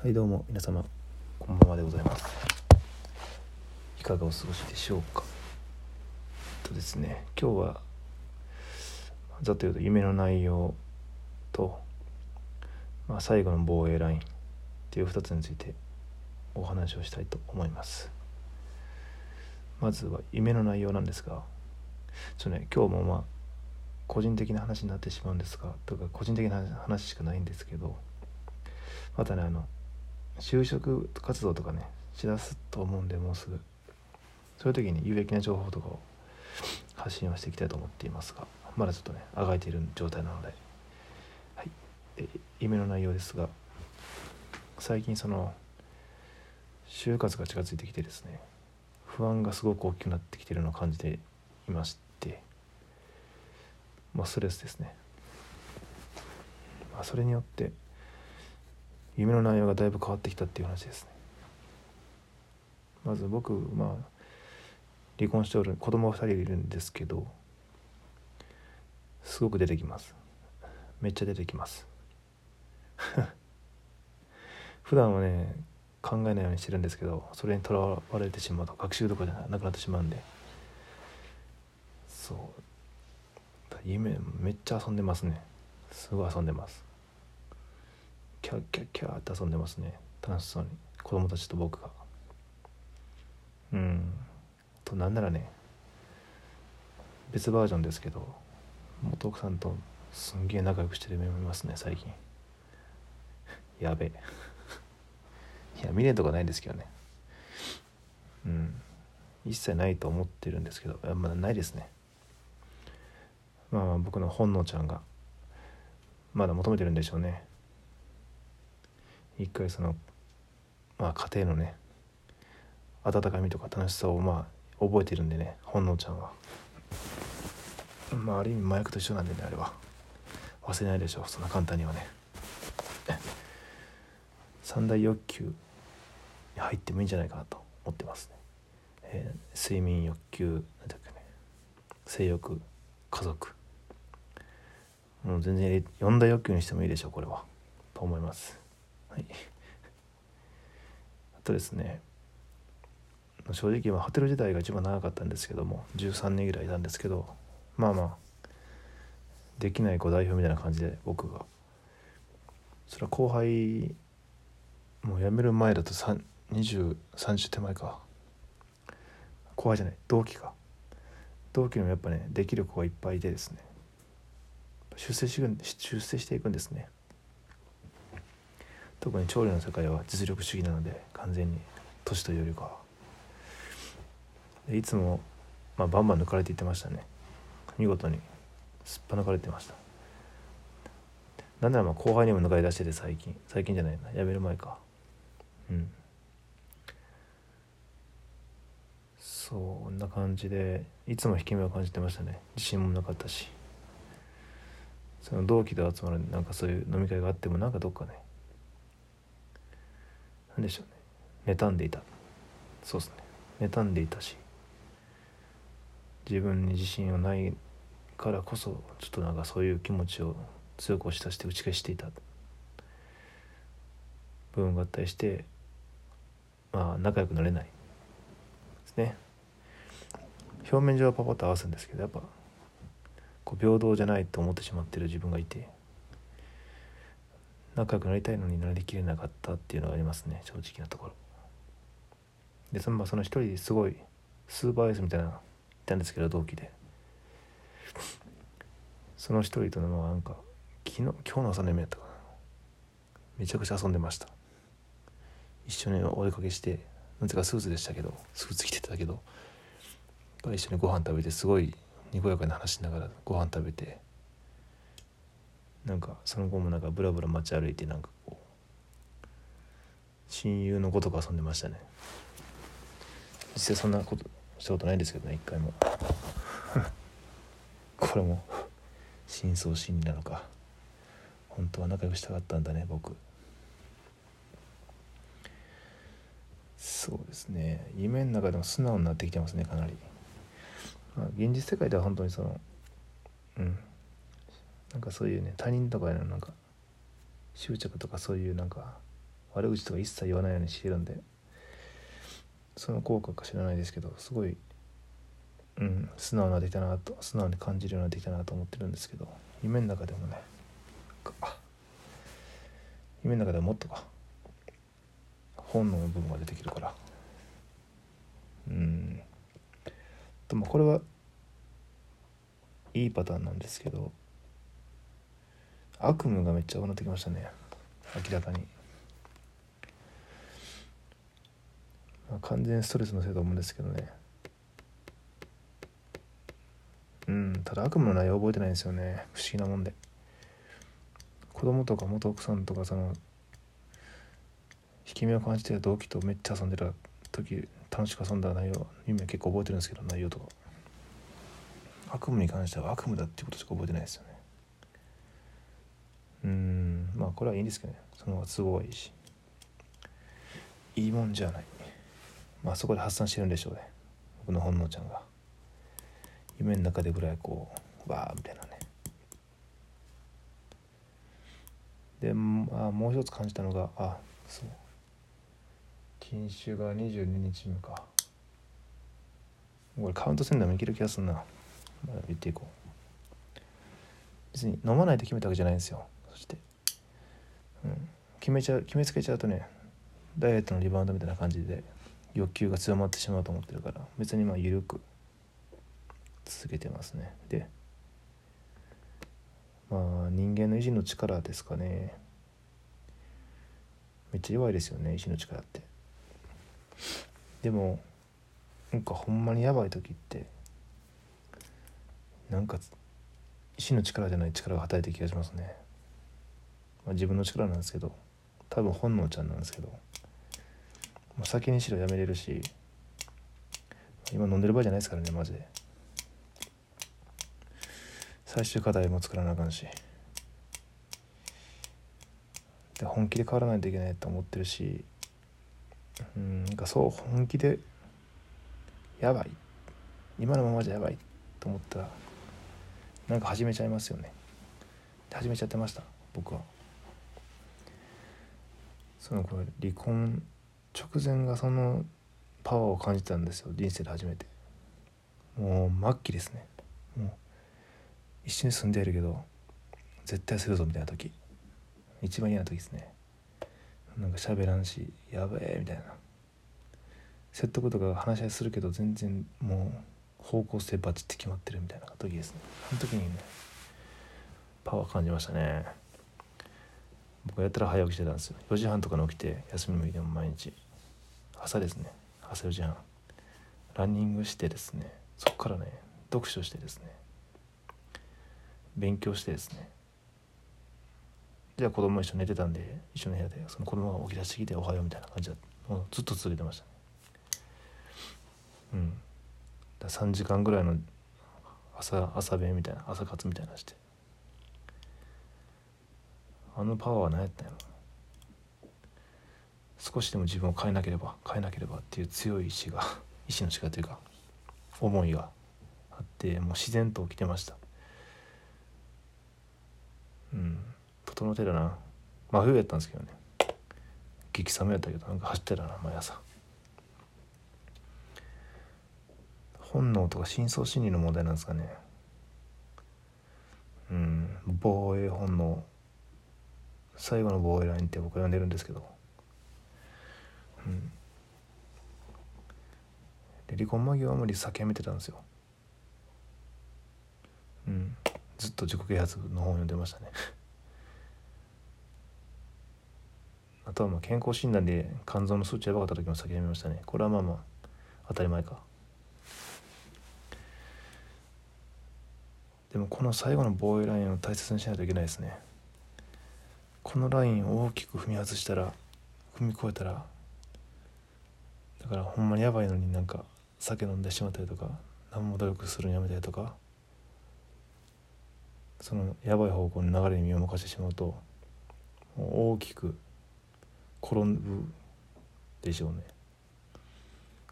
はいどうも皆様こんばんはでございます。いかがお過ごしでしょうか。ですね、今日はざっと言うと夢の内容と、最後の防衛ラインっていう2つについてお話をしたいと思います。まずは夢の内容なんですが、今日も個人的な話になってしまうんですが、個人的な話しかないんですけど、またね就職活動とかねしだすと思うんで、もうすぐそういう時に有益な情報とかを発信をしていきたいと思っていますが、まだちょっとあがいている状態なので、夢の内容ですが、最近就活が近づいてきてですね、不安がすごく大きくなってきているのを感じていまして、ストレスですね。それによって夢の内容がだいぶ変わってきたっていう話ですね。まず僕離婚しておる子供が2人いるんですけど、すごく出てきます。めっちゃ出てきます普段は考えないようにしてるんですけど、それにとらわれてしまうと学習とかじゃなくなってしまうんで、夢めっちゃ遊んでますね。すごい遊んでます。キャッキャッキャーって遊んでますね。楽しそうに子供たちと僕がなんなら別バージョンですけど、元奥さんとすんげえ仲良くしてる夢見ますね最近やべえいや未練とかないんですけどね、一切ないと思ってるんですけど、まだないですね。僕の本能ちゃんがまだ求めてるんでしょうね。一回家庭の温かみとか楽しさを覚えてるんで本能ちゃんはある意味麻薬と一緒なんであれは忘れないでしょう。そんな簡単には三大欲求に入ってもいいんじゃないかなと思ってますね。睡眠欲求、性欲、家族、もう全然四大欲求にしてもいいでしょうこれはと思います。あとですね、正直ホテル時代が一番長かったんですけども、13年ぐらいいたんですけど、できない子代表みたいな感じで僕が、それは後輩もう辞める前だと30手前か、後輩じゃない同期もやっぱできる子がいっぱいいてですね、出世していくんですね。特に調理の世界は実力主義なので、完全に年というよりかはいつも、バンバン抜かれていってましたね。見事にすっぱ抜かれてました。なんなら後輩にも抜かれ出してて、最近じゃないな、辞める前か。そんな感じでいつも引き目を感じてましたね。自信もなかったし、同期で集まるそういう飲み会があってもどっかなんでしょう妬んでいた。そうですね、妬んでいたし、自分に自信はないからこそそういう気持ちを強く押し出して打ち消していた部分があったりして、仲良くなれないですね。表面上はパパッと合わすんですけど、やっぱ平等じゃないと思ってしまってる自分がいて、仲良くなりたいのになりきれなかったっていうのがありますね、正直なところで。その一人すごいスーパーエースみたいなたんですけど、同期でその一人と今日の朝の夢だったかな、めちゃくちゃ遊んでました。一緒にお出かけして、なんていうかスーツ着てたけど、一緒にご飯食べて、すごいにこやかな話しながらご飯食べて、その後もブラブラ街歩いて、親友の子とか遊んでましたね。実際そんなことしたことないんですけど一回もこれも深層心理なのか、本当は仲良くしたかったんだね僕。そうですね、夢の中でも素直になってきてますねかなり。現実世界では本当にそういう他人とかへの執着とか、そういう悪口とか一切言わないようにしてるんで、その効果か知らないですけど、すごい、素直なできたなと、素直に感じるようなできたなと思ってるんですけど、夢の中でもね、夢の中ではもっとか本能の部分が出てくるから、でもこれはいいパターンなんですけど、悪夢がめっちゃ多くなってきましたね、明らかに。完全にストレスのせいと思うんですけどね。ただ悪夢の内容覚えてないんですよね、不思議なもんで。子供とか元奥さんとか、その引き目を感じてる同期とめっちゃ遊んでた時、楽しく遊んだ内容、夢結構覚えてるんですけど、内容とか。悪夢に関しては悪夢だっていうことしか覚えてないですよね。まあこれはいいんですけどね、その方が都合はいいし、いいもんじゃない。まあそこで発散してるんでしょうね、僕の本能ちゃんが。夢の中でぐらいこうわーみたいなね。で、もう一つ感じたのが、そう禁酒が22日目か。これカウントせんでもいける気がするな、言っていこう。別に飲まないと決めたわけじゃないんですよ。そして、決めつけちゃうとね、ダイエットのリバウンドみたいな感じで欲求が強まってしまうと思ってるから、別にまあ緩く続けてますね。で、まあ人間の意志の力ですかね。めっちゃ弱いですよね、意志の力って。でもなんかほんまにやばい時って、なんか意志の力じゃない力が働いてる気がしますね。自分の力なんですけど、多分本能ちゃんなんですけど、先にしろやめれるし、今飲んでる場合じゃないですからね、マジで。最終課題も作らなあかんし、で本気で変わらないといけないと思ってるし、なんかそう本気でやばい、今のままじゃやばいと思ったら、なんか始めちゃいますよね。始めちゃってました、僕は。そのこれ離婚直前がそのパワーを感じたんですよ、人生で初めて。もう末期ですね。もう一緒に住んでいるけど絶対するぞみたいな時、一番嫌な時ですね。なんか喋らんし、やべえみたいな。説得とか話し合いするけど、全然もう方向性バチって決まってるみたいな時ですね。その時にね、パワー感じましたね。僕やったら早起きしてたんですよ。4時半とかに起きて、休みの日でも毎日朝ですね、朝4時半、ランニングしてですね、そこからね読書してですね、勉強してですね。じゃあ子供一緒に寝てたんで、一緒の部屋で、その子供が起き出してきておはようみたいな感じだった。ずっと続けてましたね。だ3時間ぐらいの朝弁みたいな、朝活みたいなして、あのパワーは何やったんやろ。少しでも自分を変えなければっていう強い意志の力というか思いがあって、もう自然と起きてました。整ってたな。真冬やったんですけどね、激寒やったけど、なんか走ってたな、毎朝。本能とか深層心理の問題なんですかね。防衛本能、最後の防衛ラインって僕は呼んでるんですけど、で離婚間際は無理、酒やめてたんですよ。ずっと自己啓発の本を読んでましたね。あとはまあ健康診断で肝臓の数値やばかった時も酒やめましたね。これはまあ当たり前か。でもこの最後の防衛ラインを大切にしないといけないですね。このラインを大きく踏み越えたら、だからほんまにやばいのに、なんか酒飲んでしまったりとか、何も努力するのやめたりとか、そのやばい方向の流れに身を任せてしまうと、大きく転ぶでしょうね、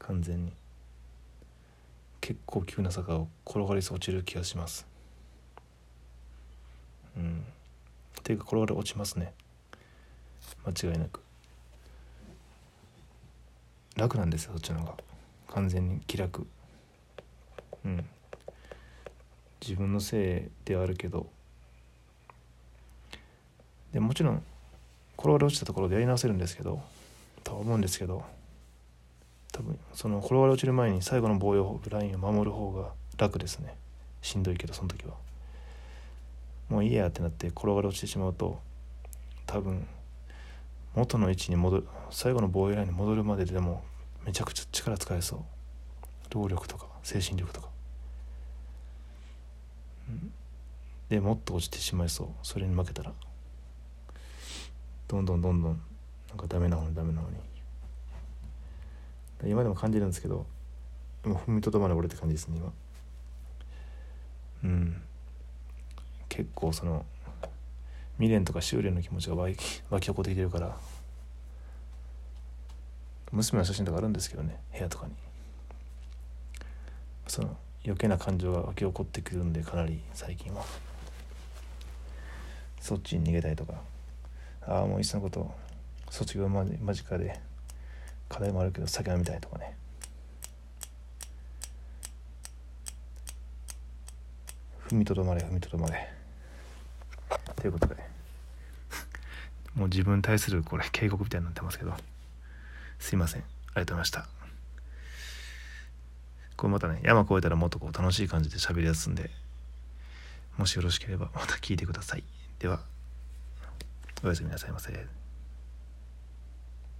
完全に。結構急な坂を転がり落ちる気がします。っていうか転がり落ちますね、間違いなく。楽なんですよ、そっちの方が完全に気楽。うん、自分のせいではあるけど、でもちろん転がり落ちたところでやり直せるんですけどと思うんですけど、多分その転がり落ちる前に最後の防御ラインを守る方が楽ですね。しんどいけどその時はもういいやってなって転がり落ちてしまうと、多分元の位置に戻る、最後の防御ラインに戻るまででもめちゃくちゃ力使えそう、労力とか精神力とかでもっと落ちてしまいそう。それに負けたらどんどんなんかダメな方に今でも感じるんですけど、もう踏みとどまる俺って感じですね今。うん、結構その未練とか修練の気持ちが湧き起こってきてるから、娘の写真とかあるんですけどね、部屋とかにその余計な感情が湧き起こってくるんで、かなり最近はそっちに逃げたりとか、ああもういっそのこと卒業間近で課題もあるけど酒飲みたいとかね、踏みとどまれということで、もう自分に対するこれ警告みたいになってますけど、すいません、ありがとうございました。これまたね、山越えたらもっとこう楽しい感じで喋りやすんで、もしよろしければまた聞いてください。ではおやすみなさいませ。